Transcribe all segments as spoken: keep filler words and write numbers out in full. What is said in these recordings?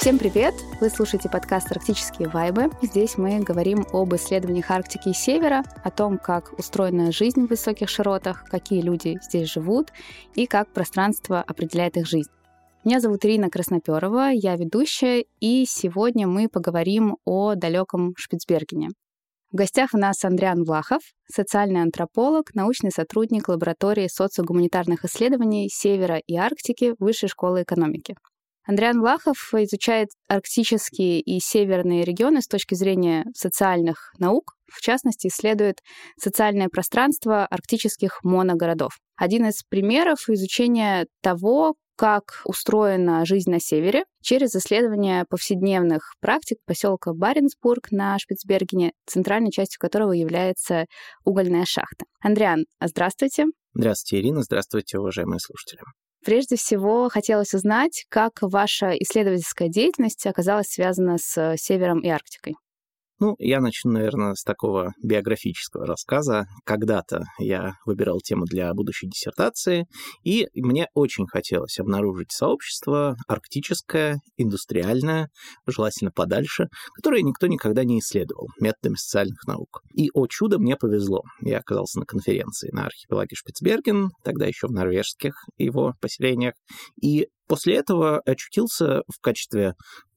Всем привет! Вы слушаете подкаст «Арктические вайбы». Здесь мы говорим об исследованиях Арктики и Севера, о том, как устроена жизнь в высоких широтах, какие люди здесь живут и как пространство определяет их жизнь. Меня зовут Ирина Красноперова, я ведущая, и сегодня мы поговорим о далеком Шпицбергене. В гостях у нас Андриан Влахов, социальный антрополог, научный сотрудник Лаборатории социогуманитарных исследований Севера и Арктики Высшей школы экономики. Андриан Влахов изучает арктические и северные регионы с точки зрения социальных наук, в частности, исследует социальное пространство арктических моногородов. Один из примеров изучения того, как устроена жизнь на севере, через исследование повседневных практик поселка Баренцбург на Шпицбергене, центральной частью которого является угольная шахта. Андриан, здравствуйте. Здравствуйте, Ирина. Здравствуйте, уважаемые слушатели. Прежде всего, хотелось узнать, как ваша исследовательская деятельность оказалась связана с Севером и Арктикой. Ну, я начну, наверное, с такого биографического рассказа. Когда-то я выбирал тему для будущей диссертации, и мне очень хотелось обнаружить сообщество арктическое, индустриальное, желательно подальше, которое никто никогда не исследовал методами социальных наук. И, о чудо, мне повезло. Я оказался на конференции на архипелаге Шпицберген, тогда еще в норвежских его поселениях, и после этого очутился в качестве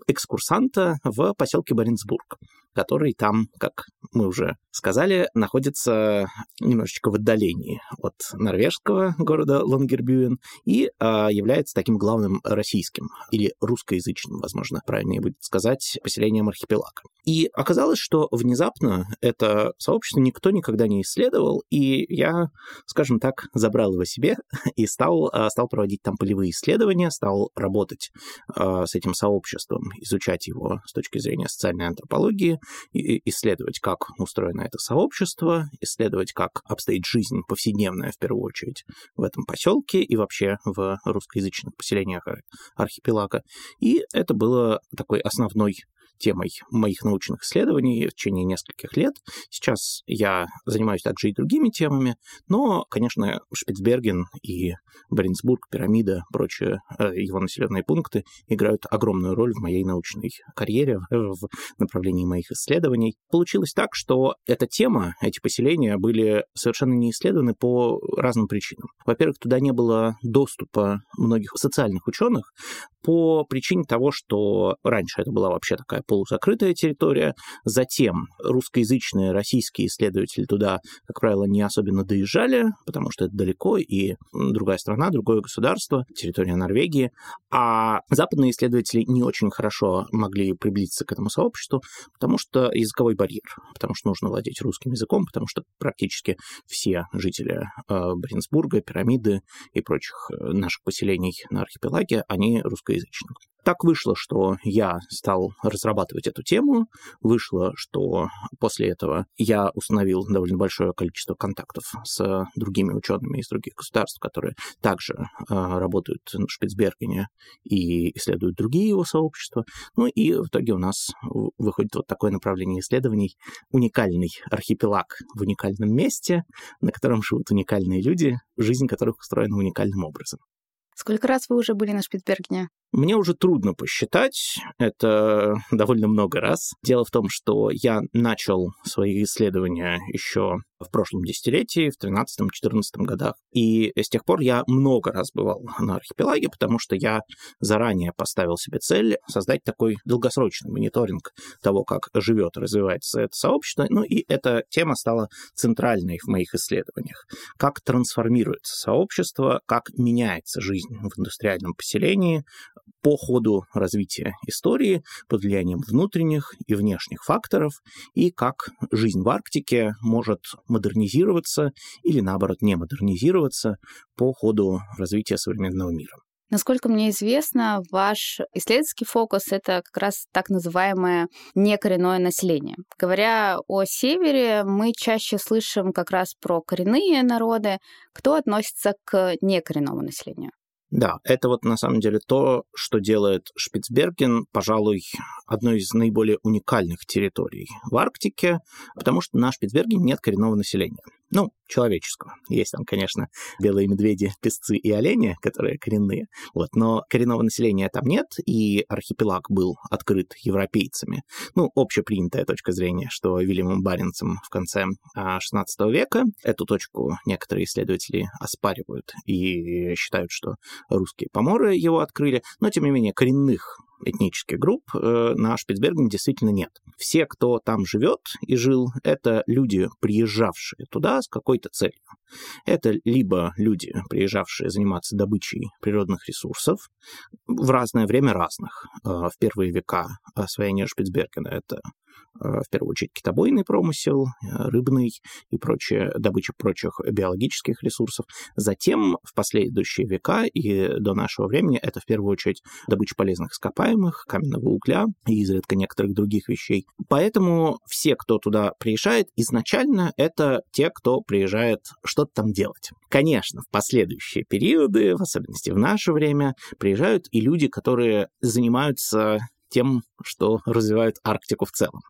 экскурсанта в поселке Баренцбург, который там, как мы уже сказали, находится немножечко в отдалении от норвежского города Лонгербюен и а, является таким главным российским или русскоязычным, возможно, правильнее будет сказать, поселением архипелага. И оказалось, что внезапно это сообщество никто никогда не исследовал, и я, скажем так, забрал его себе и стал, стал проводить там полевые исследования, стал работать а, с этим сообществом, изучать его с точки зрения социальной антропологии, исследовать, как устроено это сообщество, исследовать, как обстоит жизнь повседневная, в первую очередь, в этом поселке и вообще в русскоязычных поселениях архипелага. И это было такой основной темой моих научных исследований в течение нескольких лет. Сейчас я занимаюсь также и другими темами, но, конечно, Шпицберген и Баренцбург, Пирамида, прочие его населенные пункты играют огромную роль в моей научной карьере, в направлении моих исследований. Получилось так, что эта тема, эти поселения были совершенно не исследованы по разным причинам. Во-первых, туда не было доступа многих социальных ученых по причине того, что раньше это была вообще такая полузакрытая территория. Затем русскоязычные российские исследователи туда, как правило, не особенно доезжали, потому что это далеко и другая страна, другое государство, территория Норвегии. А западные исследователи не очень хорошо могли приблизиться к этому сообществу, потому что языковой барьер, потому что нужно владеть русским языком, потому что практически все жители Баренцбурга, Пирамиды и прочих наших поселений на архипелаге, они русскоязычные. Так вышло, что я стал разрабатывать эту тему. Вышло, что после этого я установил довольно большое количество контактов с другими учеными из других государств, которые также э, работают в Шпицбергене и исследуют другие его сообщества. Ну и в итоге у нас выходит вот такое направление исследований. Уникальный архипелаг в уникальном месте, на котором живут уникальные люди, жизнь которых устроена уникальным образом. Сколько раз вы уже были на Шпицбергене? Мне уже трудно посчитать, это довольно много раз. Дело в том, что я начал свои исследования еще в прошлом десятилетии, в тринадцатом-четырнадцатом годах. И с тех пор я много раз бывал на архипелаге, потому что я заранее поставил себе цель создать такой долгосрочный мониторинг того, как живет, развивается это сообщество. Ну и эта тема стала центральной в моих исследованиях. Как трансформируется сообщество, как меняется жизнь в индустриальном поселении по ходу развития истории, под влиянием внутренних и внешних факторов, и как жизнь в Арктике может модернизироваться или, наоборот, не модернизироваться по ходу развития современного мира. Насколько мне известно, ваш исследовательский фокус — это как раз так называемое некоренное население. Говоря о севере, мы чаще слышим как раз про коренные народы. Кто относится к некоренному населению? Да, это вот на самом деле то, что делает Шпицберген, пожалуй, одной из наиболее уникальных территорий в Арктике, потому что на Шпицбергене нет коренного населения. Ну, человеческого. Есть там, конечно, белые медведи, песцы и олени, которые коренные, вот, но коренного населения там нет, и архипелаг был открыт европейцами. Ну, общепринятая точка зрения, что Виллемом Баренцем в конце шестнадцатого века. Эту точку некоторые исследователи оспаривают и считают, что русские поморы его открыли, но, тем не менее, коренных этнических групп на Шпицбергене действительно нет. Все, кто там живет и жил, это люди, приезжавшие туда с какой-то целью. Это либо люди, приезжавшие заниматься добычей природных ресурсов в разное время разных. В первые века освоения Шпицбергена это в первую очередь китобойный промысел, рыбный и прочее, добыча прочих биологических ресурсов. Затем в последующие века и до нашего времени это в первую очередь добыча полезных ископаемых, каменного угля и изредка некоторых других вещей. Поэтому все, кто туда приезжает, изначально это те, кто приезжает что-то там делать. Конечно, в последующие периоды, в особенности в наше время, приезжают и люди, которые занимаются тем, что развивают Арктику в целом.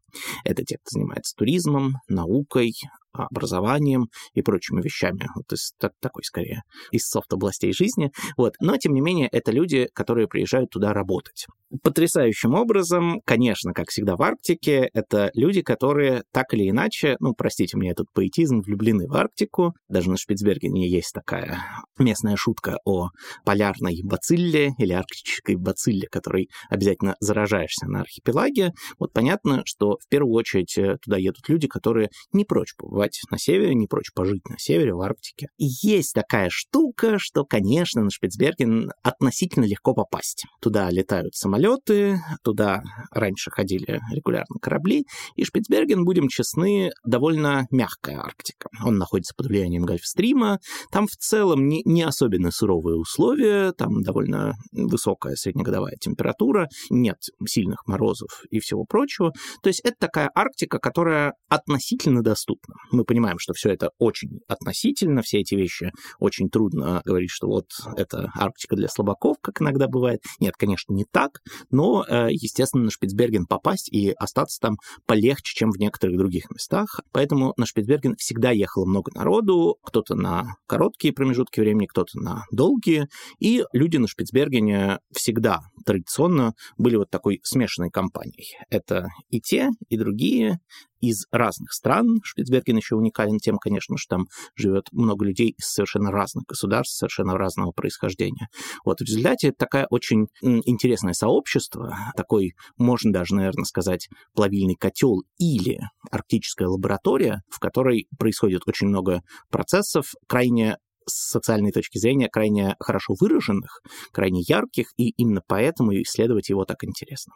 Это те, кто занимается туризмом, наукой, образованием и прочими вещами. Вот из, так, такой, скорее, из софт-областей жизни. Вот. Но, тем не менее, это люди, которые приезжают туда работать. Потрясающим образом, конечно, как всегда в Арктике, это люди, которые так или иначе, ну, простите мне этот поэтизм, влюблены в Арктику. Даже на Шпицбергене есть такая местная шутка о полярной бацилле или арктической бацилле, которой обязательно заражаешься на архипелаге. Вот понятно, что в первую очередь туда едут люди, которые не прочь побывать на севере, не прочь пожить на севере, в Арктике. И есть такая штука, что, конечно, на Шпицберген относительно легко попасть. Туда летают самолеты, Леты, туда раньше ходили регулярно корабли, и Шпицберген, будем честны, довольно мягкая Арктика. Он находится под влиянием Гольфстрима, там в целом не, не особенно суровые условия, там довольно высокая среднегодовая температура, нет сильных морозов и всего прочего. То есть это такая Арктика, которая относительно доступна. Мы понимаем, что все это очень относительно, все эти вещи очень трудно говорить, что вот это Арктика для слабаков, как иногда бывает. Нет, конечно, не так, но, естественно, на Шпицберген попасть и остаться там полегче, чем в некоторых других местах. Поэтому на Шпицберген всегда ехало много народу, кто-то на короткие промежутки времени, кто-то на долгие, и люди на Шпицбергене всегда традиционно были вот такой смешанной компанией. Это и те, и другие из разных стран. Шпицберген еще уникален тем, конечно, что там живет много людей из совершенно разных государств, совершенно разного происхождения. Вот, в результате это такое очень интересное сообщество, такой, можно даже, наверное, сказать, плавильный котел или арктическая лаборатория, в которой происходит очень много процессов, крайне с социальной точки зрения крайне хорошо выраженных, крайне ярких, и именно поэтому исследовать его так интересно.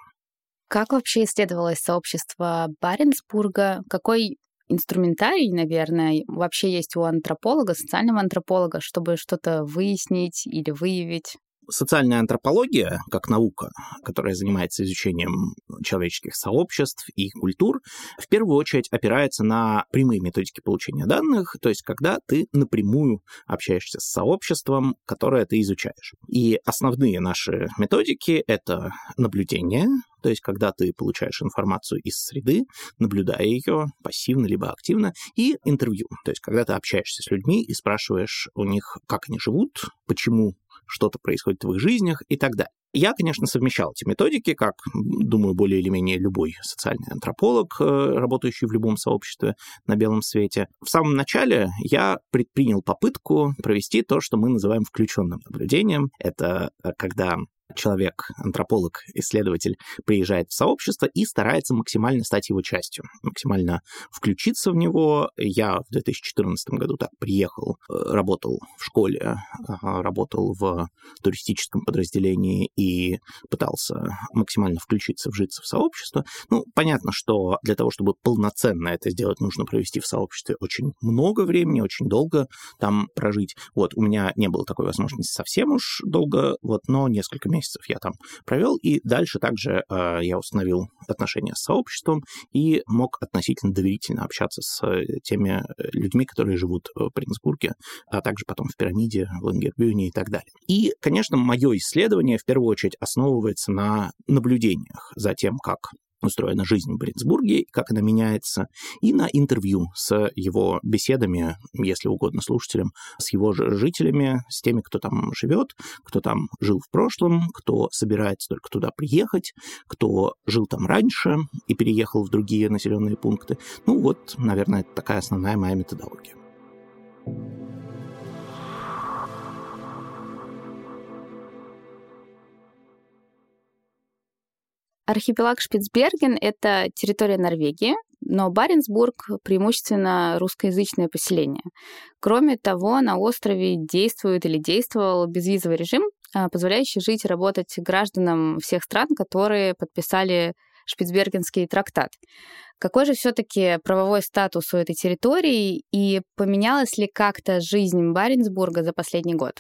Как вообще исследовалось сообщество Баренцбурга? Какой инструментарий, наверное, вообще есть у антрополога, социального антрополога, чтобы что-то выяснить или выявить? Социальная антропология, как наука, которая занимается изучением человеческих сообществ и культур, в первую очередь опирается на прямые методики получения данных, то есть когда ты напрямую общаешься с сообществом, которое ты изучаешь. И основные наши методики — это наблюдение, то есть когда ты получаешь информацию из среды, наблюдая ее пассивно либо активно, и интервью, то есть когда ты общаешься с людьми и спрашиваешь у них, как они живут, почему что-то происходит в их жизнях и так далее. Я, конечно, совмещал эти методики, как, думаю, более или менее любой социальный антрополог, работающий в любом сообществе на белом свете. В самом начале я предпринял попытку провести то, что мы называем включенным наблюдением. Это когда человек, антрополог, исследователь приезжает в сообщество и старается максимально стать его частью, максимально включиться в него. Я в две тысячи четырнадцатом году так приехал, работал в школе, работал в туристическом подразделении и пытался максимально включиться, вжиться в сообщество. Ну, понятно, что для того, чтобы полноценно это сделать, нужно провести в сообществе очень много времени, очень долго там прожить. Вот, у меня не было такой возможности совсем уж долго, вот, но несколько месяцев я там провел, и дальше также э, я установил отношения с сообществом и мог относительно доверительно общаться с теми людьми, которые живут в Баренцбурге, а также потом в Пирамиде, в Лонгербюене и так далее. И, конечно, мое исследование в первую очередь основывается на наблюдениях за тем, как устроена жизнь в Баренцбурге, как она меняется, и на интервью с его беседами, если угодно слушателям, с его жителями, с теми, кто там живет, кто там жил в прошлом, кто собирается только туда приехать, кто жил там раньше и переехал в другие населенные пункты. Ну вот, наверное, такая основная моя методология. Архипелаг Шпицберген – это территория Норвегии, но Баренцбург – преимущественно русскоязычное поселение. Кроме того, на острове действует или действовал безвизовый режим, позволяющий жить и работать гражданам всех стран, которые подписали Шпицбергенский трактат. Какой же все-таки правовой статус у этой территории и поменялась ли как-то жизнь Баренцбурга за последний год?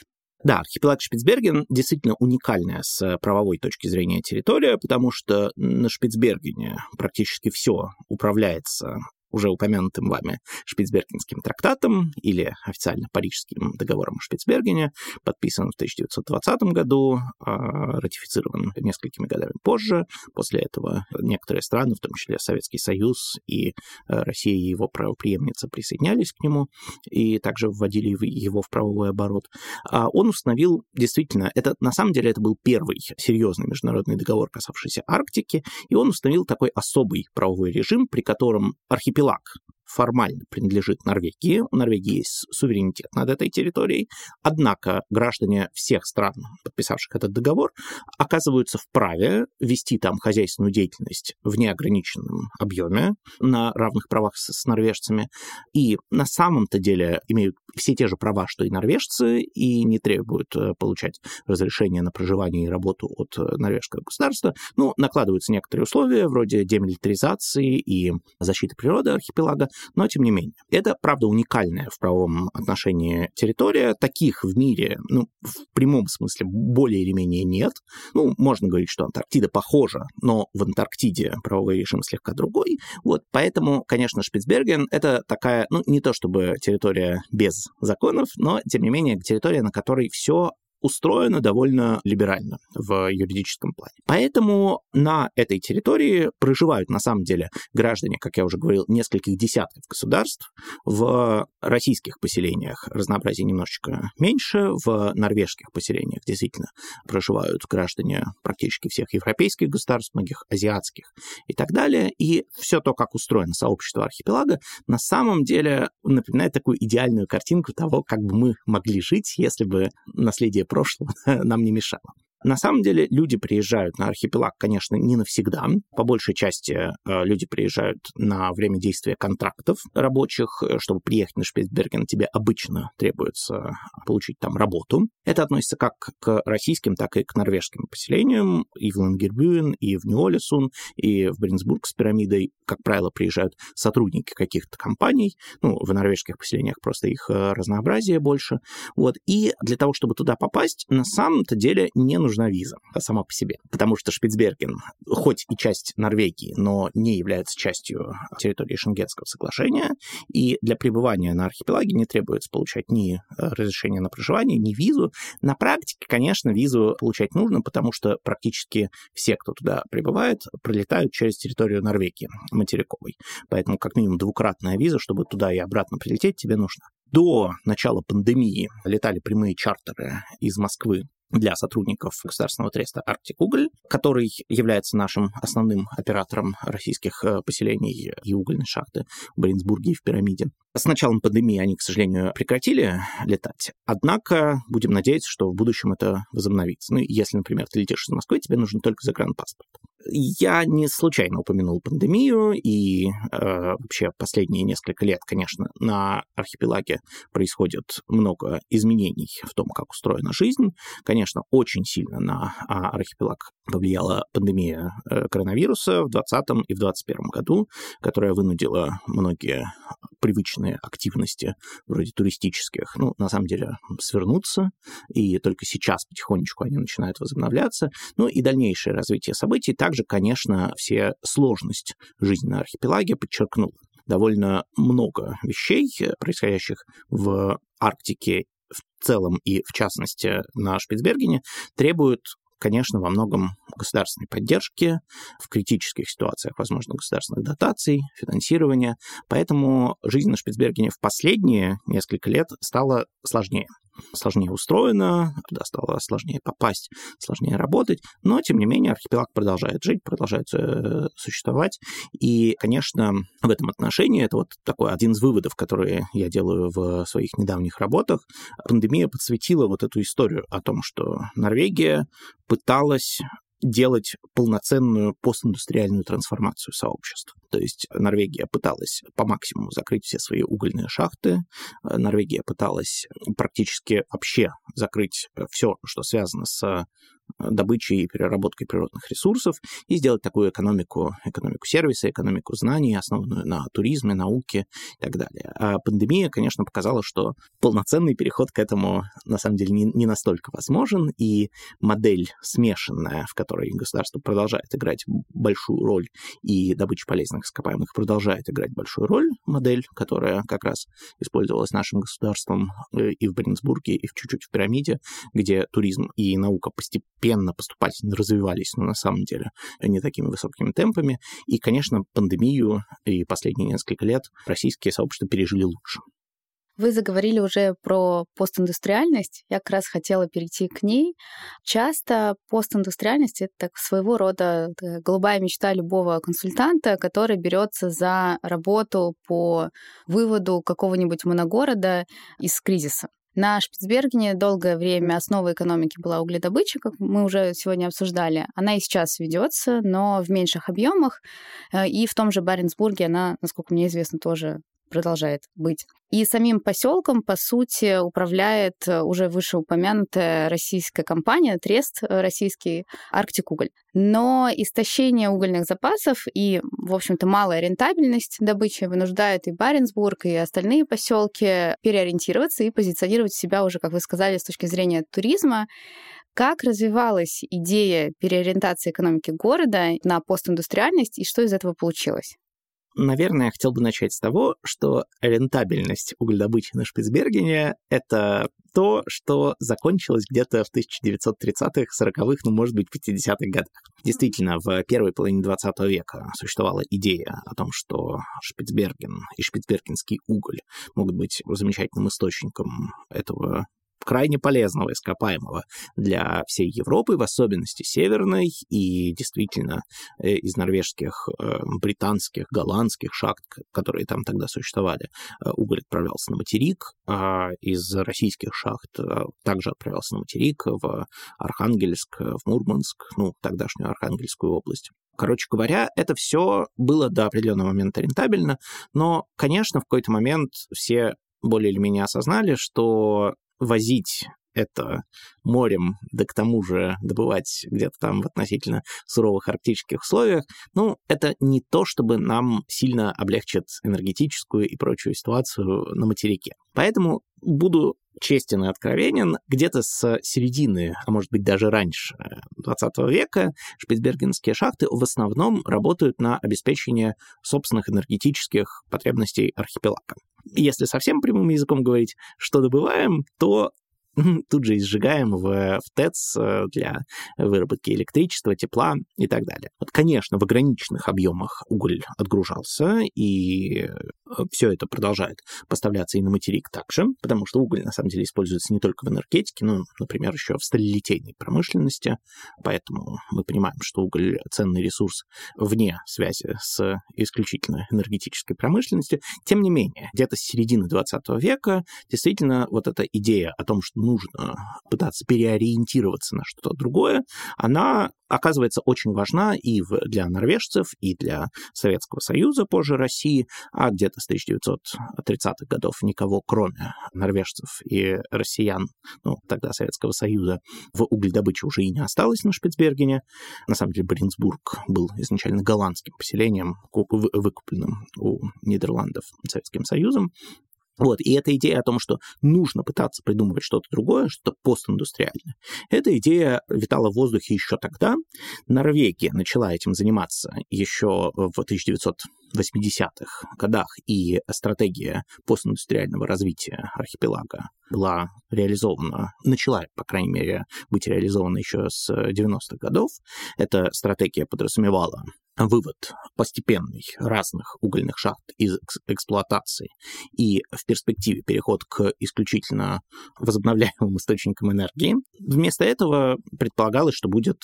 Да, архипелаг Шпицберген действительно уникальная с правовой точки зрения территория, потому что на Шпицбергене практически все управляется уже упомянутым вами Шпицбергенским трактатом или официально Парижским договором о Шпицбергене, подписан в тысяча девятьсот двадцатом году, ратифицирован несколькими годами позже. После этого некоторые страны, в том числе Советский Союз и Россия и его правопреемница, присоединялись к нему и также вводили его в правовой оборот. Он установил, действительно, это на самом деле это был первый серьезный международный договор, касавшийся Арктики, и он установил такой особый правовой режим, при котором архипелаг Архипелаг формально принадлежит Норвегии, у Норвегии есть суверенитет над этой территорией, однако граждане всех стран, подписавших этот договор, оказываются вправе вести там хозяйственную деятельность в неограниченном объеме, на равных правах с норвежцами, и на самом-то деле имеют все те же права, что и норвежцы, и не требуют получать разрешение на проживание и работу от норвежского государства. Ну, накладываются некоторые условия, вроде демилитаризации и защиты природы архипелага, но тем не менее. Это, правда, уникальная в правовом отношении территория. Таких в мире, ну, в прямом смысле, более или менее нет. Ну, можно говорить, что Антарктида похожа, но в Антарктиде правовой режим слегка другой. Вот, поэтому, конечно, Шпицберген — это такая, ну, не то чтобы территория без законов, но, тем не менее, территория, на которой все устроено довольно либерально в юридическом плане. Поэтому на этой территории проживают, на самом деле, граждане, как я уже говорил, нескольких десятков государств. В российских поселениях разнообразие немножечко меньше, в норвежских поселениях действительно проживают граждане практически всех европейских государств, многих азиатских и так далее. И все то, как устроено сообщество архипелага, на самом деле напоминает такую идеальную картинку того, как бы мы могли жить, если бы наследие прошлого нам не мешало. На самом деле люди приезжают на архипелаг, конечно, не навсегда. По большей части люди приезжают на время действия контрактов рабочих. Чтобы приехать на Шпицберген, тебе обычно требуется получить там работу. Это относится как к российским, так и к норвежским поселениям. И в Лонгербюен, и в Нюолесун, и в Баренцбург с пирамидой, как правило, приезжают сотрудники каких-то компаний. Ну, в норвежских поселениях просто их разнообразие больше. Вот. И для того, чтобы туда попасть, на самом-то деле не нужно нужна виза сама по себе, потому что Шпицберген, хоть и часть Норвегии, но не является частью территории Шенгенского соглашения, и для пребывания на архипелаге не требуется получать ни разрешение на проживание, ни визу. На практике, конечно, визу получать нужно, потому что практически все, кто туда прибывает, пролетают через территорию Норвегии материковой. Поэтому как минимум двукратная виза, чтобы туда и обратно прилететь, тебе нужна. До начала пандемии летали прямые чартеры из Москвы для сотрудников государственного треста «Арктикуголь», который является нашим основным оператором российских поселений и угольной шахты в Баренцбурге и в Пирамиде. С началом пандемии они, к сожалению, прекратили летать, однако будем надеяться, что в будущем это возобновится. Ну, если, например, ты летишь из Москвы, тебе нужен только загранпаспорт. Я не случайно упомянул пандемию, и э, вообще последние несколько лет, конечно, на архипелаге происходит много изменений в том, как устроена жизнь. Конечно, очень сильно на архипелаг повлияла пандемия коронавируса в двадцатом и в двадцать первом году, которая вынудила многие привычные активности, вроде туристических, ну, на самом деле, свернуться, и только сейчас потихонечку они начинают возобновляться. Ну, и дальнейшее развитие событий также, конечно, все сложность жизни на архипелаге подчеркнула. Довольно много вещей, происходящих в Арктике в целом и, в частности, на Шпицбергене, требуют конечно, во многом государственной поддержки, в критических ситуациях, возможно, государственных дотаций, финансирования. Поэтому жизнь на Шпицбергене в последние несколько лет стала сложнее. Сложнее устроено, туда стало сложнее попасть, сложнее работать, но, тем не менее, архипелаг продолжает жить, продолжает э, существовать, и, конечно, в этом отношении, это вот такой один из выводов, которые я делаю в своих недавних работах, пандемия подсветила вот эту историю о том, что Норвегия пыталась делать полноценную постиндустриальную трансформацию сообщества. То есть Норвегия пыталась по максимуму закрыть все свои угольные шахты, Норвегия пыталась практически вообще закрыть все, что связано с добычей и переработкой природных ресурсов, и сделать такую экономику, экономику сервиса, экономику знаний, основанную на туризме, науке и так далее. А пандемия, конечно, показала, что полноценный переход к этому на самом деле не, не настолько возможен, и модель смешанная, в которой государство продолжает играть большую роль, и добыча полезных ископаемых продолжает играть большую роль, модель, которая как раз использовалась нашим государством и в Баренцбурге, и в чуть-чуть в Пирамиде, где туризм и наука постепенно постепенно, поступательно развивались, но на самом деле не такими высокими темпами. И, конечно, пандемию и последние несколько лет российские сообщества пережили лучше. Вы заговорили уже про постиндустриальность. Я как раз хотела перейти к ней. Часто постиндустриальность — это так своего рода голубая мечта любого консультанта, который берется за работу по выводу какого-нибудь моногорода из кризиса. На Шпицбергене долгое время основой экономики была угледобыча, как мы уже сегодня обсуждали. Она и сейчас ведется, но в меньших объемах. И в том же Баренцбурге она, насколько мне известно, тоже продолжает быть. И самим поселком, по сути, управляет уже вышеупомянутая российская компания, трест российский «Арктикуголь». Но истощение угольных запасов и, в общем-то, малая рентабельность добычи вынуждает и Баренцбург, и остальные поселки переориентироваться и позиционировать себя уже, как вы сказали, с точки зрения туризма. Как развивалась идея переориентации экономики города на постиндустриальность и что из этого получилось? Наверное, я хотел бы начать с того, что рентабельность угледобычи на Шпицбергене — это то, что закончилось где-то в тысяча девятьсот тридцатых, сороковых, ну, может быть, пятидесятых годах. Действительно, в первой половине двадцатого века существовала идея о том, что Шпицберген и шпицбергенский уголь могут быть замечательным источником этого крайне полезного ископаемого для всей Европы, в особенности северной, и действительно из норвежских, британских, голландских шахт, которые там тогда существовали, уголь отправлялся на материк, а из российских шахт также отправлялся на материк, в Архангельск, в Мурманск, ну, тогдашнюю Архангельскую область. Короче говоря, это все было до определенного момента рентабельно, но, конечно, в какой-то момент все более или менее осознали, что возить это морем, да к тому же добывать где-то там в относительно суровых арктических условиях, ну, это не то, чтобы нам сильно облегчит энергетическую и прочую ситуацию на материке. Поэтому буду честен и откровенен, где-то с середины, а может быть даже раньше двадцатого века шпицбергенские шахты в основном работают на обеспечение собственных энергетических потребностей архипелага. Если совсем прямым языком говорить, что добываем, то тут же и сжигаем в, в ТЭЦ для выработки электричества, тепла и так далее. Вот, конечно, в ограниченных объемах уголь отгружался, и все это продолжает поставляться и на материк также, потому что уголь, на самом деле, используется не только в энергетике, но, например, еще в сталелитейной промышленности, поэтому мы понимаем, что уголь — ценный ресурс вне связи с исключительно энергетической промышленностью. Тем не менее, где-то с середины двадцатого века действительно вот эта идея о том, что нужно пытаться переориентироваться на что-то другое, она оказывается очень важна и для норвежцев, и для Советского Союза, позже России, а где-то с тысяча девятьсот тридцатых годов никого, кроме норвежцев и россиян, ну, тогда Советского Союза, в угледобыче уже и не осталось на Шпицбергене. На самом деле Баренцбург был изначально голландским поселением, выкупленным у Нидерландов Советским Союзом. Вот, и эта идея о том, что нужно пытаться придумывать что-то другое, что-то постиндустриальное, эта идея витала в воздухе еще тогда. Норвегия начала этим заниматься еще в тысяча девятьсот восьмидесятых годах, и стратегия постиндустриального развития архипелага была реализована, начала, по крайней мере, быть реализована еще с девяностых годов. Эта стратегия подразумевала вывод постепенный разных угольных шахт из эксплуатации и в перспективе переход к исключительно возобновляемым источникам энергии. Вместо этого предполагалось, что будет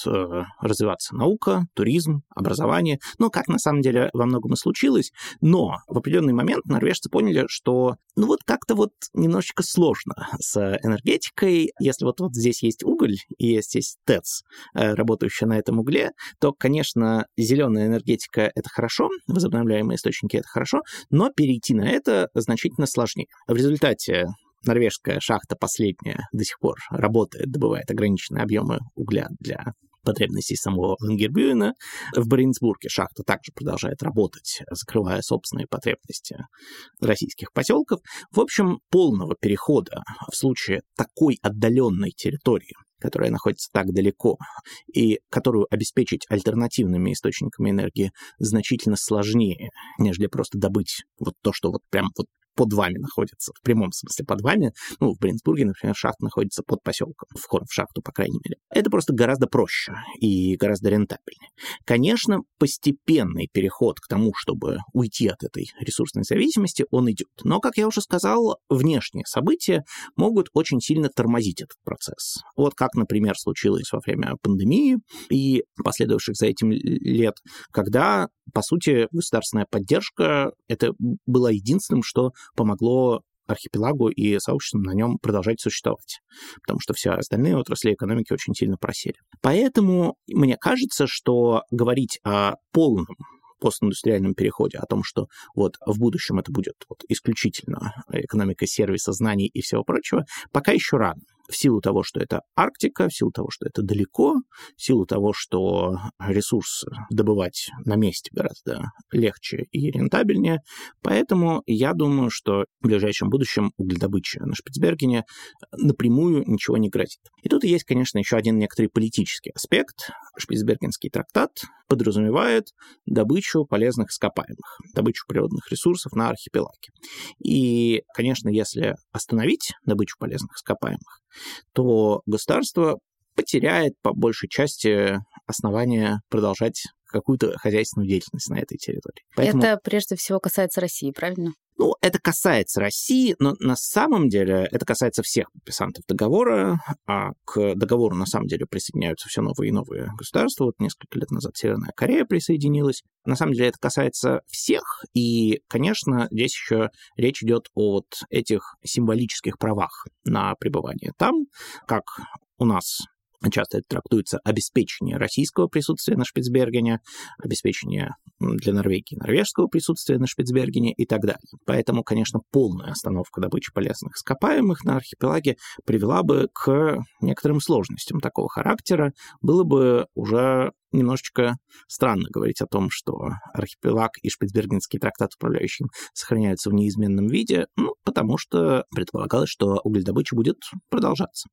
развиваться наука, туризм, образование, ну, как на самом деле во многом и случилось, но в определенный момент норвежцы поняли, что ну вот как-то вот немножечко сложно с энергетикой, если вот, вот здесь есть уголь и есть, есть ТЭЦ, работающая на этом угле, то, конечно, зеленая энергетика — это хорошо, возобновляемые источники — это хорошо, но перейти на это значительно сложнее. В результате норвежская шахта последняя до сих пор работает, добывает ограниченные объемы угля для потребностей самого Лонгербюена. В Баренцбурге шахта также продолжает работать, закрывая собственные потребности российских поселков. В общем, полного перехода в случае такой отдаленной территории, которая находится так далеко, и которую обеспечить альтернативными источниками энергии значительно сложнее, нежели просто добыть вот то, что вот прям вот под вами находится, в прямом смысле под вами. Ну, в Баренцбурге, например, шахта находится под поселком, вход в шахту, по крайней мере. Это просто гораздо проще и гораздо рентабельнее. Конечно, постепенный переход к тому, чтобы уйти от этой ресурсной зависимости, он идет. Но, как я уже сказал, внешние события могут очень сильно тормозить этот процесс. Вот как, например, случилось во время пандемии и последовавших за этим лет, когда, по сути, государственная поддержка, это было единственным, что помогло архипелагу и сообществам на нем продолжать существовать, потому что все остальные отрасли экономики очень сильно просели. Поэтому мне кажется, что говорить о полном постиндустриальном переходе, о том, что вот в будущем это будет вот исключительно экономика сервиса, знаний и всего прочего, пока еще рано. В силу того, что это Арктика, в силу того, что это далеко, в силу того, что ресурсы добывать на месте гораздо легче и рентабельнее. Поэтому я думаю, что в ближайшем будущем угледобыча на Шпицбергене напрямую ничего не грозит. И тут есть, конечно, еще один некоторый политический аспект. Шпицбергенский трактат подразумевает добычу полезных ископаемых, добычу природных ресурсов на архипелаге. И, конечно, если остановить добычу полезных ископаемых, то государство потеряет по большей части основания продолжать какую-то хозяйственную деятельность на этой территории. Поэтому... Это прежде всего касается России, правильно? Ну, это касается России, но на самом деле это касается всех подписантов договора, а к договору на самом деле присоединяются все новые и новые государства. Вот несколько лет назад Северная Корея присоединилась. На самом деле это касается всех, и, конечно, здесь еще речь идет о вот этих символических правах на пребывание там, как у нас... Часто это трактуется обеспечение российского присутствия на Шпицбергене, обеспечение для Норвегии норвежского присутствия на Шпицбергене и так далее. Поэтому, конечно, полная остановка добычи полезных ископаемых на архипелаге привела бы к некоторым сложностям такого характера. Было бы уже немножечко странно говорить о том, что архипелаг и Шпицбергенский трактат управляющим сохраняются в неизменном виде, ну, потому что предполагалось, что угледобыча будет продолжаться.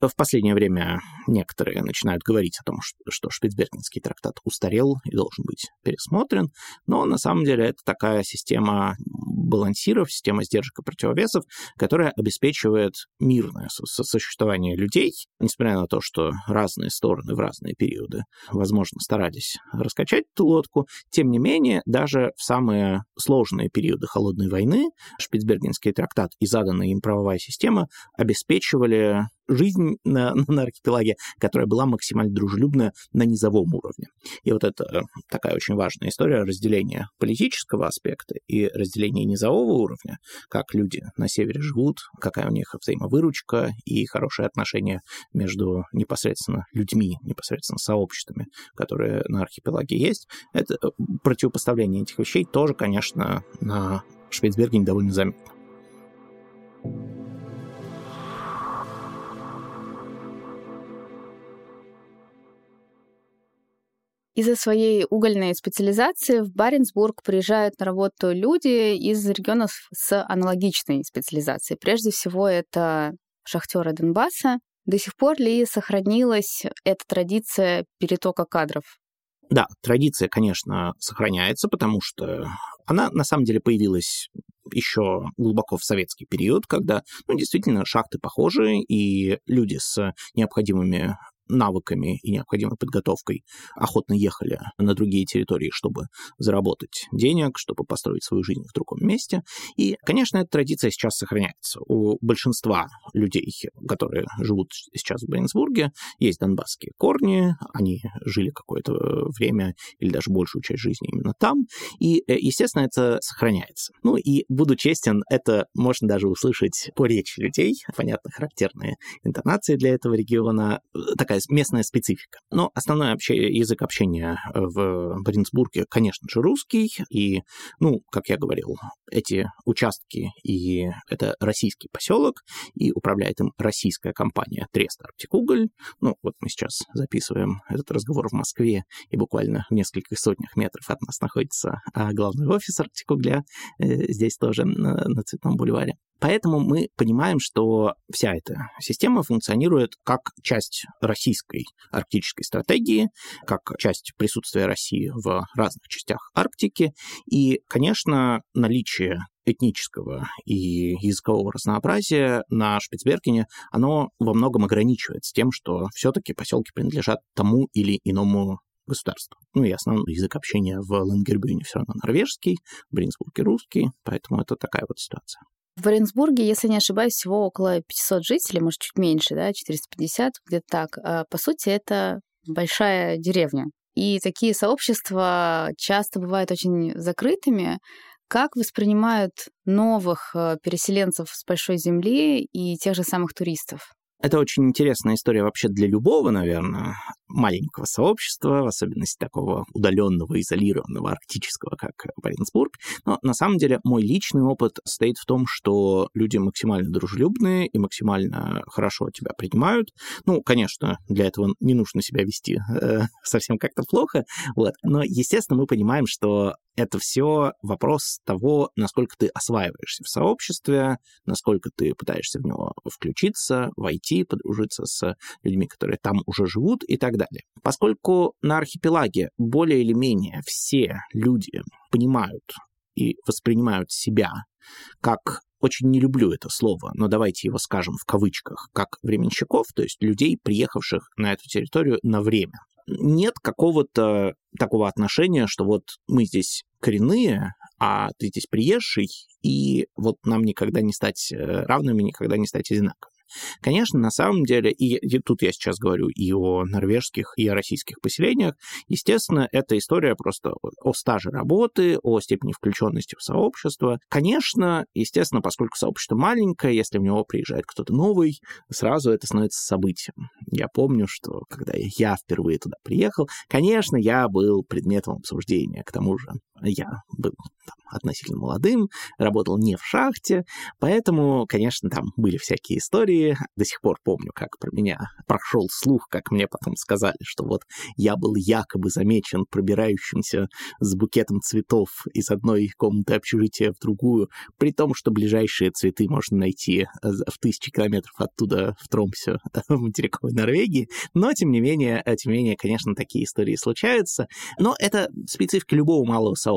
В последнее время некоторые начинают говорить о том, что Шпицбергенский трактат устарел и должен быть пересмотрен, но на самом деле это такая система балансиров, система сдержек и противовесов, которая обеспечивает мирное сосуществование людей, несмотря на то, что разные стороны в разные периоды возможно, старались раскачать эту лодку. Тем не менее, даже в самые сложные периоды Холодной войны Шпицбергенский трактат и заданная им правовая система обеспечивали жизнь на, на архипелаге, которая была максимально дружелюбная на низовом уровне. И вот это такая очень важная история разделения политического аспекта и разделения низового уровня, как люди на севере живут, какая у них взаимовыручка и хорошие отношения между непосредственно людьми, непосредственно сообществами, которые на архипелаге есть. Это противопоставление этих вещей тоже, конечно, на Шпицбергене довольно заметно. Из-за своей угольной специализации в Баренцбург приезжают на работу люди из регионов с аналогичной специализацией. Прежде всего, это шахтеры Донбасса. До сих пор ли сохранилась эта традиция перетока кадров? Да, традиция, конечно, сохраняется, потому что она, на самом деле, появилась еще глубоко в советский период, когда, ну, действительно, шахты похожи, и люди с необходимыми навыками и необходимой подготовкой охотно ехали на другие территории, чтобы заработать денег, чтобы построить свою жизнь в другом месте. И, конечно, эта традиция сейчас сохраняется. У большинства людей, которые живут сейчас в Баренцбурге, есть донбасские корни, они жили какое-то время или даже большую часть жизни именно там, и, естественно, это сохраняется. Ну и, буду честен, это можно даже услышать по речи людей, понятно, характерные интонации для этого региона, такая местная специфика. Но основной вообще язык общения в Баренцбурге, конечно же, русский. И, ну, как я говорил, эти участки, и это российский поселок, и управляет им российская компания Трест Арктикуголь. Ну, вот мы сейчас записываем этот разговор в Москве, и буквально в нескольких сотнях метров от нас находится главный офис Арктикугля, здесь тоже, на Цветном бульваре. Поэтому мы понимаем, что вся эта система функционирует как часть российской арктической стратегии, как часть присутствия России в разных частях Арктики. И, конечно, наличие этнического и языкового разнообразия на Шпицбергене, оно во многом ограничивается тем, что все-таки поселки принадлежат тому или иному государству. Ну и основной язык общения в Лонгербюене все равно норвежский, в Баренцбурге русский, поэтому это такая вот ситуация. В Баренцбурге, если не ошибаюсь, всего около пятьсот жителей, может, чуть меньше, да, четыреста пятьдесят, где-то так. По сути, это большая деревня. И такие сообщества часто бывают очень закрытыми. Как воспринимают новых переселенцев с большой земли и тех же самых туристов? Это очень интересная история вообще для любого, наверное, маленького сообщества, в особенности такого удаленного, изолированного, арктического, как Баренцбург. Но на самом деле мой личный опыт состоит в том, что люди максимально дружелюбные и максимально хорошо тебя принимают. Ну, конечно, для этого не нужно себя вести э, совсем как-то плохо, вот. Но, естественно, мы понимаем, что это все вопрос того, насколько ты осваиваешься в сообществе, насколько ты пытаешься в него включиться, войти, подружиться с людьми, которые там уже живут и так далее. Поскольку на архипелаге более или менее все люди понимают и воспринимают себя как... Очень не люблю это слово, но давайте его скажем в кавычках, как временщиков, то есть людей, приехавших на эту территорию на время. Нет какого-то такого отношения, что вот мы здесь коренные, а ты здесь приезжий, и вот нам никогда не стать равными, никогда не стать одинаковыми. Конечно, на самом деле, и, и тут я сейчас говорю и о норвежских, и о российских поселениях, естественно, это история просто о, о стаже работы, о степени включенности в сообщество. Конечно, естественно, поскольку сообщество маленькое, если в него приезжает кто-то новый, сразу это становится событием. Я помню, что когда я впервые туда приехал, конечно, я был предметом обсуждения, к тому же я был там относительно молодым, работал не в шахте, поэтому, конечно, там были всякие истории. До сих пор помню, как про меня прошел слух, как мне потом сказали, что вот я был якобы замечен пробирающимся с букетом цветов из одной комнаты общежития в другую, при том, что ближайшие цветы можно найти в тысячи километров оттуда, в Тромсе, в материковой Норвегии. Но, тем не менее, тем не менее, конечно, такие истории случаются. Но это специфика любого малого сообщества.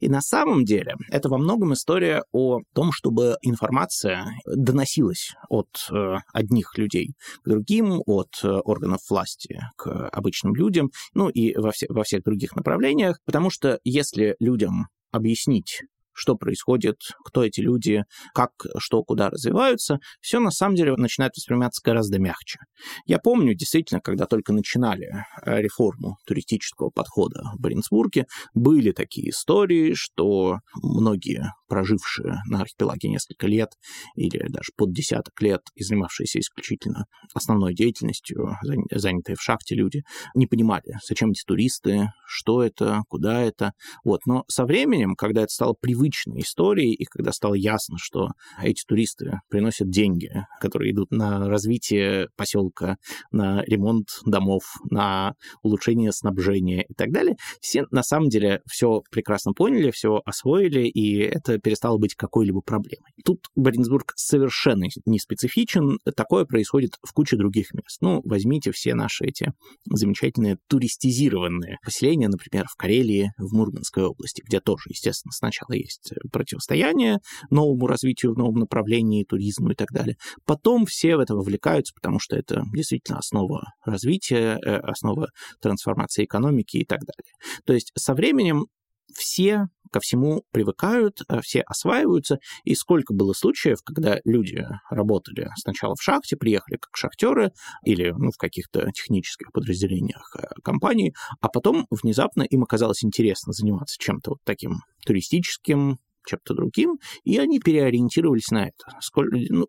И на самом деле это во многом история о том, чтобы информация доносилась от э, одних людей к другим, от э, органов власти к обычным людям, ну и во, все, во всех других направлениях, потому что если людям объяснить, что происходит, кто эти люди, как, что, куда развиваются, все на самом деле начинает восприниматься гораздо мягче. Я помню, действительно, когда только начинали реформу туристического подхода в Баренцбурге, были такие истории, что многие, прожившие на архипелаге несколько лет или даже под десяток лет, занимавшиеся исключительно основной деятельностью, занятые в шахте люди, не понимали, зачем эти туристы, что это, куда это. Вот. Но со временем, когда это стало привычным, привычной истории, и когда стало ясно, что эти туристы приносят деньги, которые идут на развитие поселка, на ремонт домов, на улучшение снабжения и так далее, все на самом деле все прекрасно поняли, все освоили, и это перестало быть какой-либо проблемой. Тут Баренцбург совершенно не специфичен, такое происходит в куче других мест. Ну, возьмите все наши эти замечательные туристизированные поселения, например, в Карелии, в Мурманской области, где тоже, естественно, сначала есть противостояние новому развитию, в новом направлении, туризму и так далее. Потом все в это вовлекаются, потому что это действительно основа развития, основа трансформации экономики и так далее. То есть со временем все ко всему привыкают, все осваиваются, и сколько было случаев, когда люди работали сначала в шахте, приехали как шахтеры или ну, в каких-то технических подразделениях компании, а потом внезапно им оказалось интересно заниматься чем-то вот таким туристическим, чем-то другим, и они переориентировались на это. Сколь... Ну,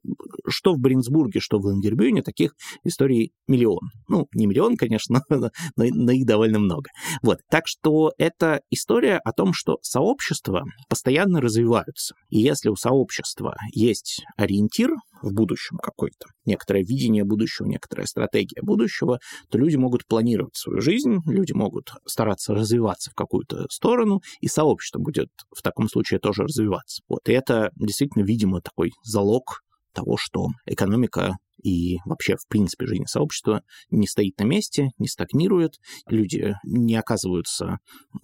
что в Баренцбурге, что в Лонгербюене, таких историй миллион. Ну, не миллион, конечно, но, но их довольно много. Вот. Так что это история о том, что сообщества постоянно развиваются. И если у сообщества есть ориентир в будущем какой-то, некоторое видение будущего, некоторая стратегия будущего, то люди могут планировать свою жизнь, люди могут стараться развиваться в какую-то сторону, и сообщество будет в таком случае тоже развиваться. Вот. И это действительно, видимо, такой залог того, что экономика и вообще, в принципе, жизнь сообщества не стоит на месте, не стагнирует, люди не оказываются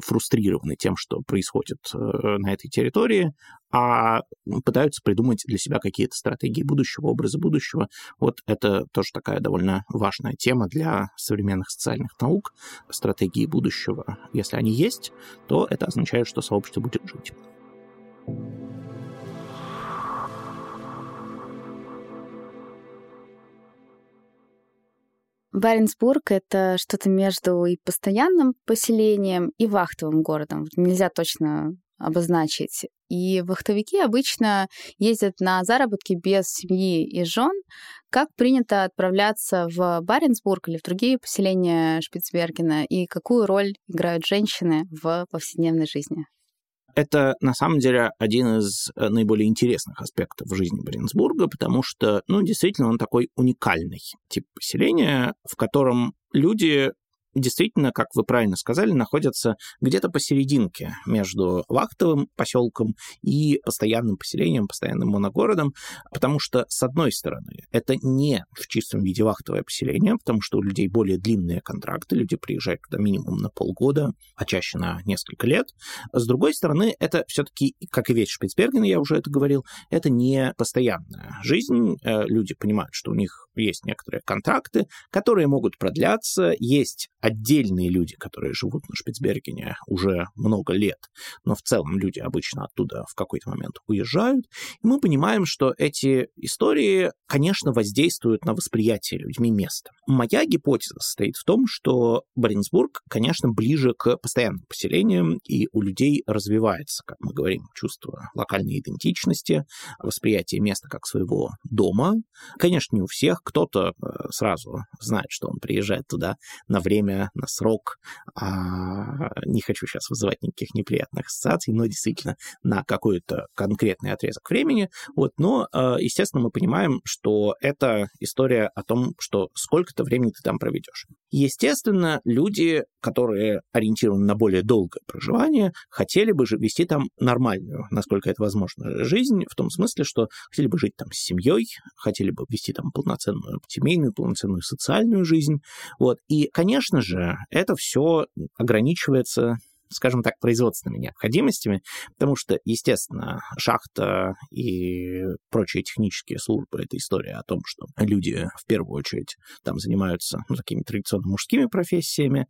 фрустрированы тем, что происходит на этой территории, а пытаются придумать для себя какие-то стратегии будущего, образы будущего. Вот это тоже такая довольно важная тема для современных социальных наук. Стратегии будущего, если они есть, то это означает, что сообщество будет жить. Баренцбург — это что-то между и постоянным поселением, и вахтовым городом. Нельзя точно обозначить. И вахтовики обычно ездят на заработки без семьи и жен. Как принято отправляться в Баренцбург или в другие поселения Шпицбергена? И какую роль играют женщины в повседневной жизни? Это, на самом деле, один из наиболее интересных аспектов жизни Баренцбурга, потому что, ну, действительно, он такой уникальный тип поселения, в котором люди действительно, как вы правильно сказали, находятся где-то посерединке между вахтовым поселком и постоянным поселением, постоянным моногородом, потому что, с одной стороны, это не в чистом виде вахтовое поселение, потому что у людей более длинные контракты, люди приезжают туда минимум на полгода, а чаще на несколько лет. С другой стороны, это все-таки, как и весь Шпицберген, я уже это говорил, это не постоянная жизнь, люди понимают, что у них есть некоторые контракты, которые могут продляться, есть отдельные люди, которые живут на Шпицбергене уже много лет, но в целом люди обычно оттуда в какой-то момент уезжают, и мы понимаем, что эти истории, конечно, воздействуют на восприятие людьми места. Моя гипотеза состоит в том, что Баренцбург, конечно, ближе к постоянным поселениям, и у людей развивается, как мы говорим, чувство локальной идентичности, восприятие места как своего дома. Конечно, не у всех, кто-то сразу знает, что он приезжает туда на время, на срок, а, не хочу сейчас вызывать никаких неприятных ассоциаций, но действительно на какой-то конкретный отрезок времени. Вот, но, естественно, мы понимаем, что это история о том, что сколько-то времени ты там проведешь. Естественно, люди, которые ориентированы на более долгое проживание, хотели бы же вести там нормальную, насколько это возможно, жизнь, в том смысле, что хотели бы жить там с семьей, хотели бы вести там полноценную семейную, полноценную социальную жизнь. Вот, и, конечно, Конечно же, это все ограничивается, скажем так, производственными необходимостями, потому что, естественно, шахта и прочие технические службы — это история о том, что люди в первую очередь там занимаются ну, такими традиционно мужскими профессиями,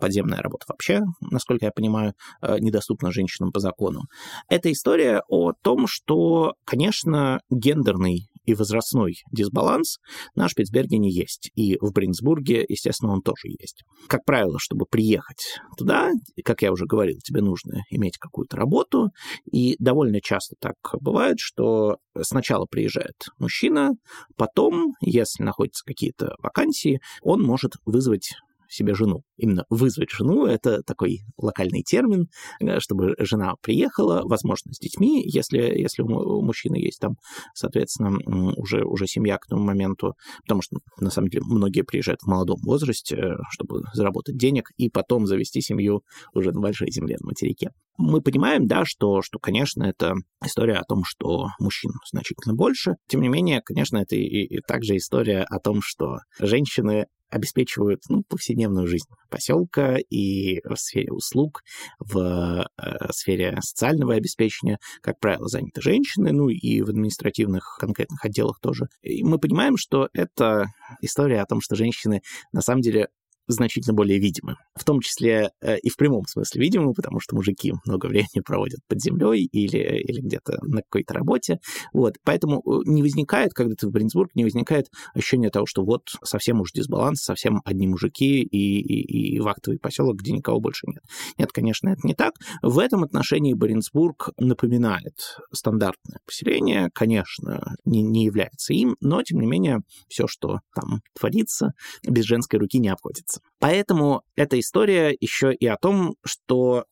подземная работа вообще, насколько я понимаю, недоступна женщинам по закону. Это история о том, что, конечно, гендерный и возрастной дисбаланс на Шпицбергене есть. И в Баренцбурге, естественно, он тоже есть. Как правило, чтобы приехать туда, как я уже говорил, тебе нужно иметь какую-то работу. И довольно часто так бывает, что сначала приезжает мужчина, потом, если находятся какие-то вакансии, он может вызвать себе жену. Именно вызвать жену — это такой локальный термин, чтобы жена приехала, возможно, с детьми, если, если у мужчины есть там, соответственно, уже, уже семья к тому моменту, потому что, на самом деле, многие приезжают в молодом возрасте, чтобы заработать денег и потом завести семью уже на большой земле, на материке. Мы понимаем, да, что, что, конечно, это история о том, что мужчин значительно больше. Тем не менее, конечно, это и, и также история о том, что женщины обеспечивают, ну, повседневную жизнь поселка и в сфере услуг, в э, сфере социального обеспечения, как правило, заняты женщины, ну и в административных конкретных отделах тоже. И мы понимаем, что это история о том, что женщины на самом деле значительно более видимы. В том числе э, и в прямом смысле видимы, потому что мужики много времени проводят под землей или, или где-то на какой-то работе. Вот. Поэтому не возникает, когда ты в Баренцбурге, не возникает ощущение того, что вот совсем уж дисбаланс, совсем одни мужики и, и, и вахтовый поселок, где никого больше нет. Нет, конечно, это не так. В этом отношении Баренцбург напоминает стандартное поселение. Конечно, не, не является им, но, тем не менее, все, что там творится, без женской руки не обходится. Поэтому эта история еще и о том, что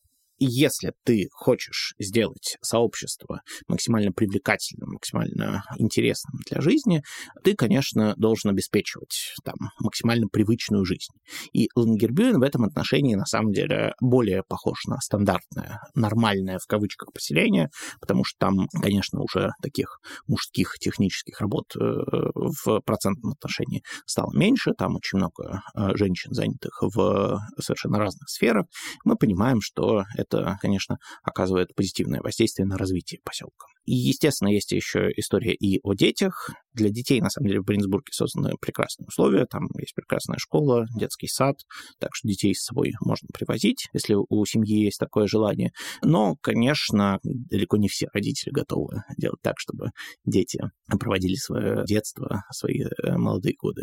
если ты хочешь сделать сообщество максимально привлекательным, максимально интересным для жизни, ты, конечно, должен обеспечивать там максимально привычную жизнь. И Лонгербюен в этом отношении, на самом деле, более похож на стандартное, нормальное, в кавычках, поселение, потому что там, конечно, уже таких мужских технических работ в процентном отношении стало меньше, там очень много женщин, занятых в совершенно разных сферах. Мы понимаем, что это, конечно, оказывает позитивное воздействие на развитие поселка. И, естественно, есть еще история и о детях. Для детей, на самом деле, в Баренцбурге созданы прекрасные условия. Там есть прекрасная школа, детский сад, так что детей с собой можно привозить, если у семьи есть такое желание. Но, конечно, далеко не все родители готовы делать так, чтобы дети проводили свое детство, свои молодые годы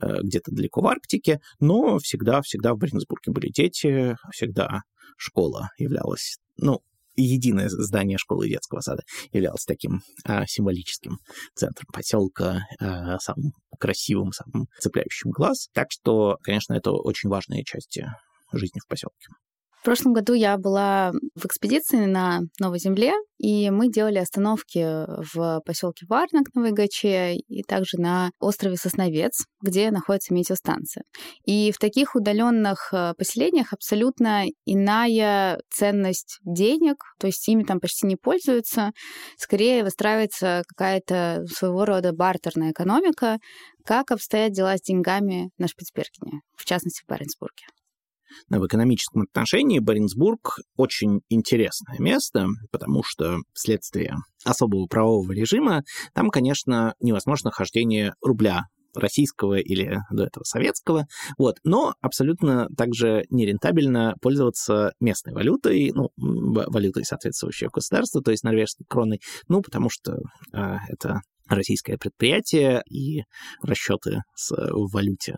где-то далеко в Арктике. Но всегда-всегда в Баренцбурге были дети, всегда школа являлась, ну, единое здание школы и детского сада являлось таким а, символическим центром поселка, а, самым красивым, самым цепляющим глаз. Так что, конечно, это очень важная часть жизни в поселке. В прошлом году я была в экспедиции на Новой Земле, и мы делали остановки в поселке Варнак на Вайгаче и также на острове Сосновец, где находится метеостанция. И в таких удаленных поселениях абсолютно иная ценность денег, то есть ими там почти не пользуются, скорее выстраивается какая-то своего рода бартерная экономика. Как обстоят дела с деньгами на Шпицбергене, в частности в Баренцбурге? В экономическом отношении Баренцбург очень интересное место, потому что вследствие особого правового режима там, конечно, невозможно хождение рубля российского или до этого советского, вот, но абсолютно также нерентабельно пользоваться местной валютой, ну, валютой соответствующего государства, то есть норвежской кроной, ну, потому что э, это... российское предприятие, и расчеты с, в валюте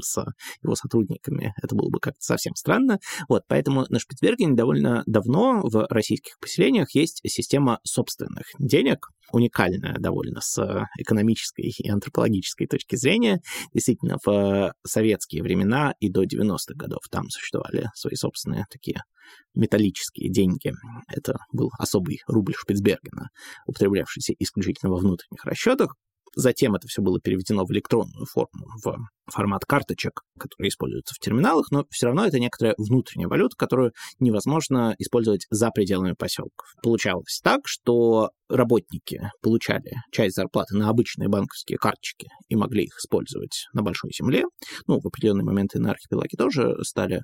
с его сотрудниками, это было бы как-то совсем странно. Вот, поэтому на Шпицбергене довольно давно в российских поселениях есть система собственных денег, уникальная довольно с экономической и антропологической точки зрения. Действительно, в советские времена и до девяностых годов там существовали свои собственные такие металлические деньги. Это был особый рубль Шпицбергена, употреблявшийся исключительно во внутренних расчетах. Затем это все было переведено в электронную форму, в формат карточек, которые используются в терминалах, но все равно это некоторая внутренняя валюта, которую невозможно использовать за пределами поселков. Получалось так, что работники получали часть зарплаты на обычные банковские карточки и могли их использовать на Большой Земле. Ну, в определенные моменты на архипелаге тоже стали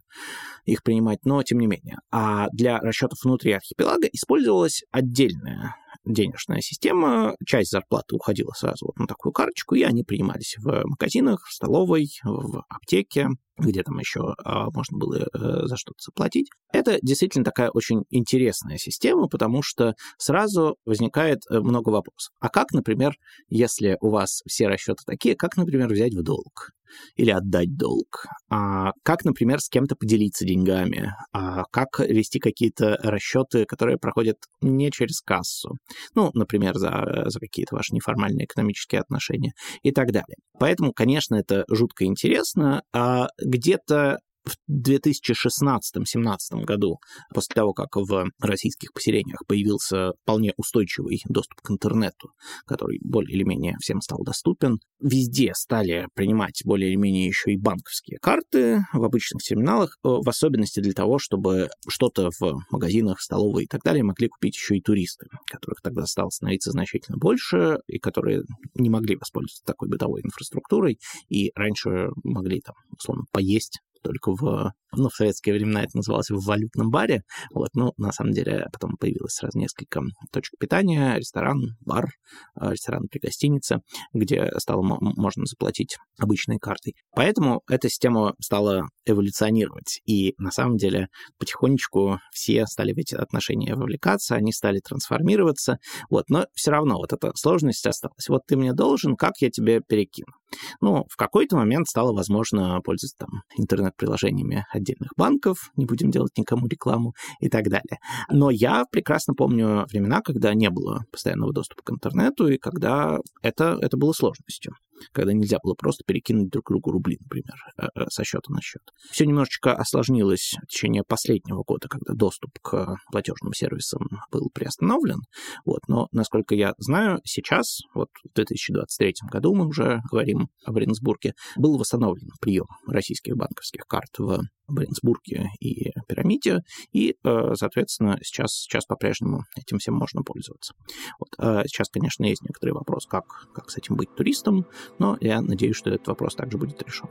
их принимать, но тем не менее. А для расчетов внутри архипелага использовалась отдельная денежная система, часть зарплаты уходила сразу вот на такую карточку, и они принимались в магазинах, в столовой, в аптеке, где там еще можно было за что-то заплатить. Это действительно такая очень интересная система, потому что сразу возникает много вопросов. А как, например, если у вас все расчеты такие, как, например, взять в долг или отдать долг? А как, например, с кем-то поделиться деньгами? А как вести какие-то расчеты, которые проходят не через кассу? Ну, например, за, за какие-то ваши неформальные экономические отношения и так далее. Поэтому, конечно, это жутко интересно, а где-то в две тысячи шестнадцатом-семнадцатом году, после того, как в российских поселениях появился вполне устойчивый доступ к интернету, который более или менее всем стал доступен, везде стали принимать более или менее еще и банковские карты в обычных терминалах, в особенности для того, чтобы что-то в магазинах, столовой и так далее могли купить еще и туристы, которых тогда стало становиться значительно больше, и которые не могли воспользоваться такой бытовой инфраструктурой, и раньше могли там, условно, поесть, только в, ну, в советские времена это называлось в валютном баре, вот, но ну, на самом деле потом появилось сразу несколько точек питания, ресторан, бар, ресторан при гостинице, где стало можно заплатить обычной картой. Поэтому эта система стала эволюционировать, и на самом деле потихонечку все стали в эти отношения вовлекаться, они стали трансформироваться, вот, но все равно вот эта сложность осталась. Вот ты мне должен, как я тебе перекину? Ну, в какой-то момент стало возможно пользоваться там интернет-приложениями отдельных банков, не будем делать никому рекламу и так далее. Но я прекрасно помню времена, когда не было постоянного доступа к интернету, и когда это, это было сложностью. Когда нельзя было просто перекинуть друг другу рубли, например, со счета на счет. Все немножечко осложнилось в течение последнего года, когда доступ к платежным сервисам был приостановлен. Вот. Но, насколько я знаю, сейчас, вот в две тысячи двадцать третьем году, мы уже говорим о Баренцбурге, был восстановлен прием российских банковских карт в Баренцбурге и Пирамиде, и, соответственно, сейчас, сейчас по-прежнему этим всем можно пользоваться. Вот. Сейчас, конечно, есть некоторый вопрос, как, как с этим быть туристом, но я надеюсь, что этот вопрос также будет решен.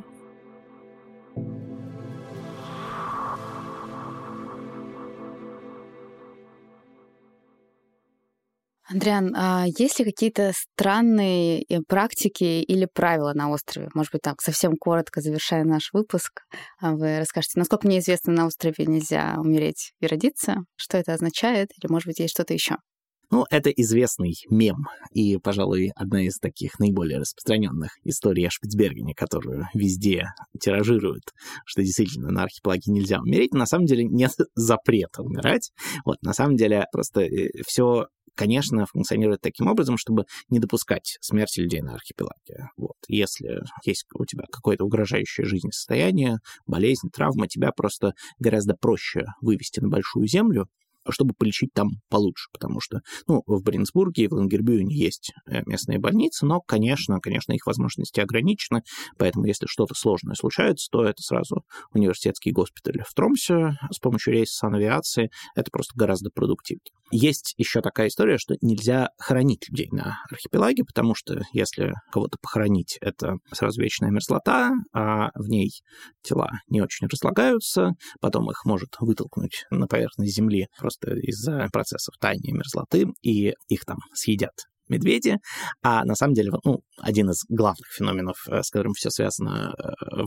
Андриан, а есть ли какие-то странные практики или правила на острове? Может быть, так совсем коротко, завершая наш выпуск, вы расскажете, насколько мне известно, на острове нельзя умереть и родиться? Что это означает? Или, может быть, есть что-то еще? Ну, это известный мем и, пожалуй, одна из таких наиболее распространенных историй о Шпицбергене, которую везде тиражируют, что действительно на архипелаге нельзя умереть. На самом деле нет запрета умирать. Вот, на самом деле просто все, конечно, функционирует таким образом, чтобы не допускать смерти людей на архипелаге. Вот. Если есть у тебя какое-то угрожающее жизни состояние, болезнь, травма, тебя просто гораздо проще вывести на большую землю, чтобы полечить там получше, потому что, ну, в Баренцбурге и в Лонгербюене есть местные больницы, но, конечно, конечно, их возможности ограничены, поэтому если что-то сложное случается, то это сразу университетский госпиталь в Тромсе с помощью рейса санавиации, это просто гораздо продуктивнее. Есть еще такая история, что нельзя хоронить людей на архипелаге, потому что если кого-то похоронить, это сразу вечная мерзлота, а в ней тела не очень разлагаются, потом их может вытолкнуть на поверхность земли просто из-за процессов таяния мерзлоты, и их там съедят медведи. А на самом деле, ну, один из главных феноменов, с которым все связано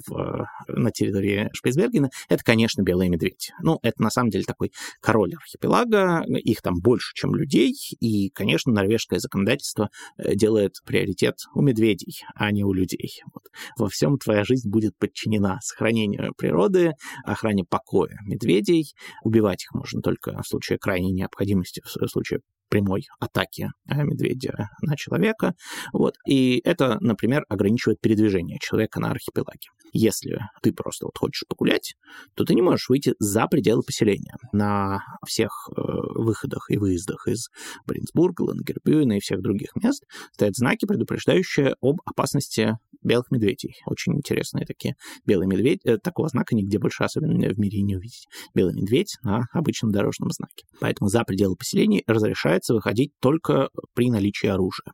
в, на территории Шпицбергена, это, конечно, белые медведи. Ну, это на самом деле такой король архипелага, их там больше, чем людей, и, конечно, норвежское законодательство делает приоритет у медведей, а не у людей. Вот. Во всем твоя жизнь будет подчинена сохранению природы, охране покоя медведей. Убивать их можно только в случае крайней необходимости, в случае прямой атаки медведя на человека. Вот. И это, например, ограничивает передвижение человека на архипелаге. Если ты просто вот хочешь погулять, то ты не можешь выйти за пределы поселения. На всех э, выходах и выездах из Баренцбурга, Лангербюена и всех других мест стоят знаки, предупреждающие об опасности белых медведей. Очень интересные такие белые медведи. Э, такого знака нигде больше особенно в мире не увидеть. Белый медведь на обычном дорожном знаке. Поэтому за пределы поселений разрешается выходить только при наличии оружия.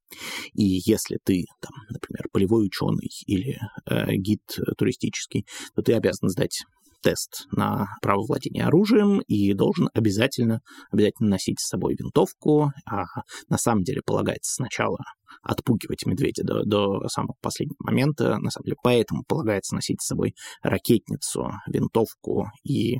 И если ты, там, например, полевой ученый или э, гид туристический, то ты обязан сдать тест на право владения оружием и должен обязательно, обязательно носить с собой винтовку, а на самом деле полагается сначала отпугивать медведя до, до самого последнего момента, на самом деле, поэтому полагается носить с собой ракетницу, винтовку и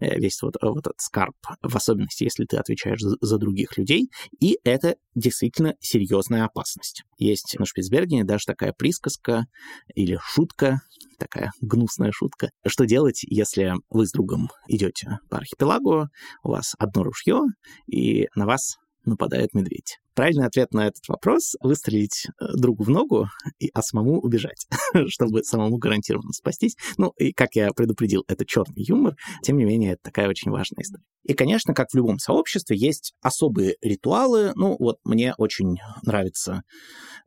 весь вот, вот этот скарб, в особенности, если ты отвечаешь за, за других людей, и это действительно серьезная опасность. Есть на Шпицбергене даже такая присказка или шутка, такая гнусная шутка, что делать, если вы с другом идете по архипелагу, у вас одно ружье, и на вас нападает медведь? Правильный ответ на этот вопрос — выстрелить другу в ногу, а самому убежать, чтобы самому гарантированно спастись. Ну, и, как я предупредил, это черный юмор, тем не менее, это такая очень важная история. И, конечно, как в любом сообществе, есть особые ритуалы. Ну, вот мне очень нравится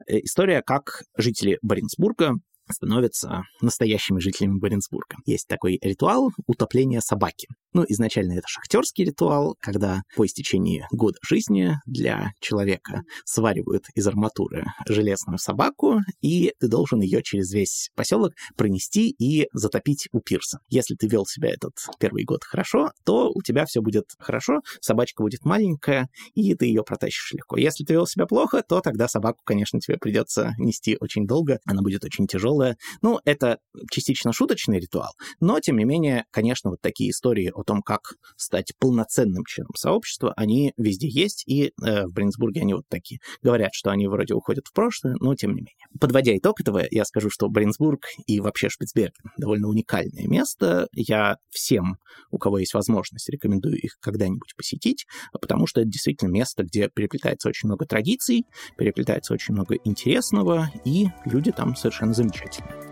история, как жители Баренцбурга становятся настоящими жителями Баренцбурга. Есть такой ритуал утопления собаки. Ну, изначально это шахтерский ритуал, когда по истечении года жизни для человека сваривают из арматуры железную собаку, и ты должен ее через весь поселок пронести и затопить у пирса. Если ты вел себя этот первый год хорошо, то у тебя все будет хорошо, собачка будет маленькая, и ты ее протащишь легко. Если ты вел себя плохо, то тогда собаку, конечно, тебе придется нести очень долго, она будет очень тяжелая. Ну, это частично шуточный ритуал, но, тем не менее, конечно, вот такие истории о том, как стать полноценным членом сообщества, они везде есть, и э, в Баренцбурге они вот такие. Говорят, что они вроде уходят в прошлое, но тем не менее. Подводя итог этого, я скажу, что Баренцбург и вообще Шпицберген довольно уникальное место. Я всем, у кого есть возможность, рекомендую их когда-нибудь посетить, потому что это действительно место, где переплетается очень много традиций, переплетается очень много интересного, и люди там совершенно замечательные.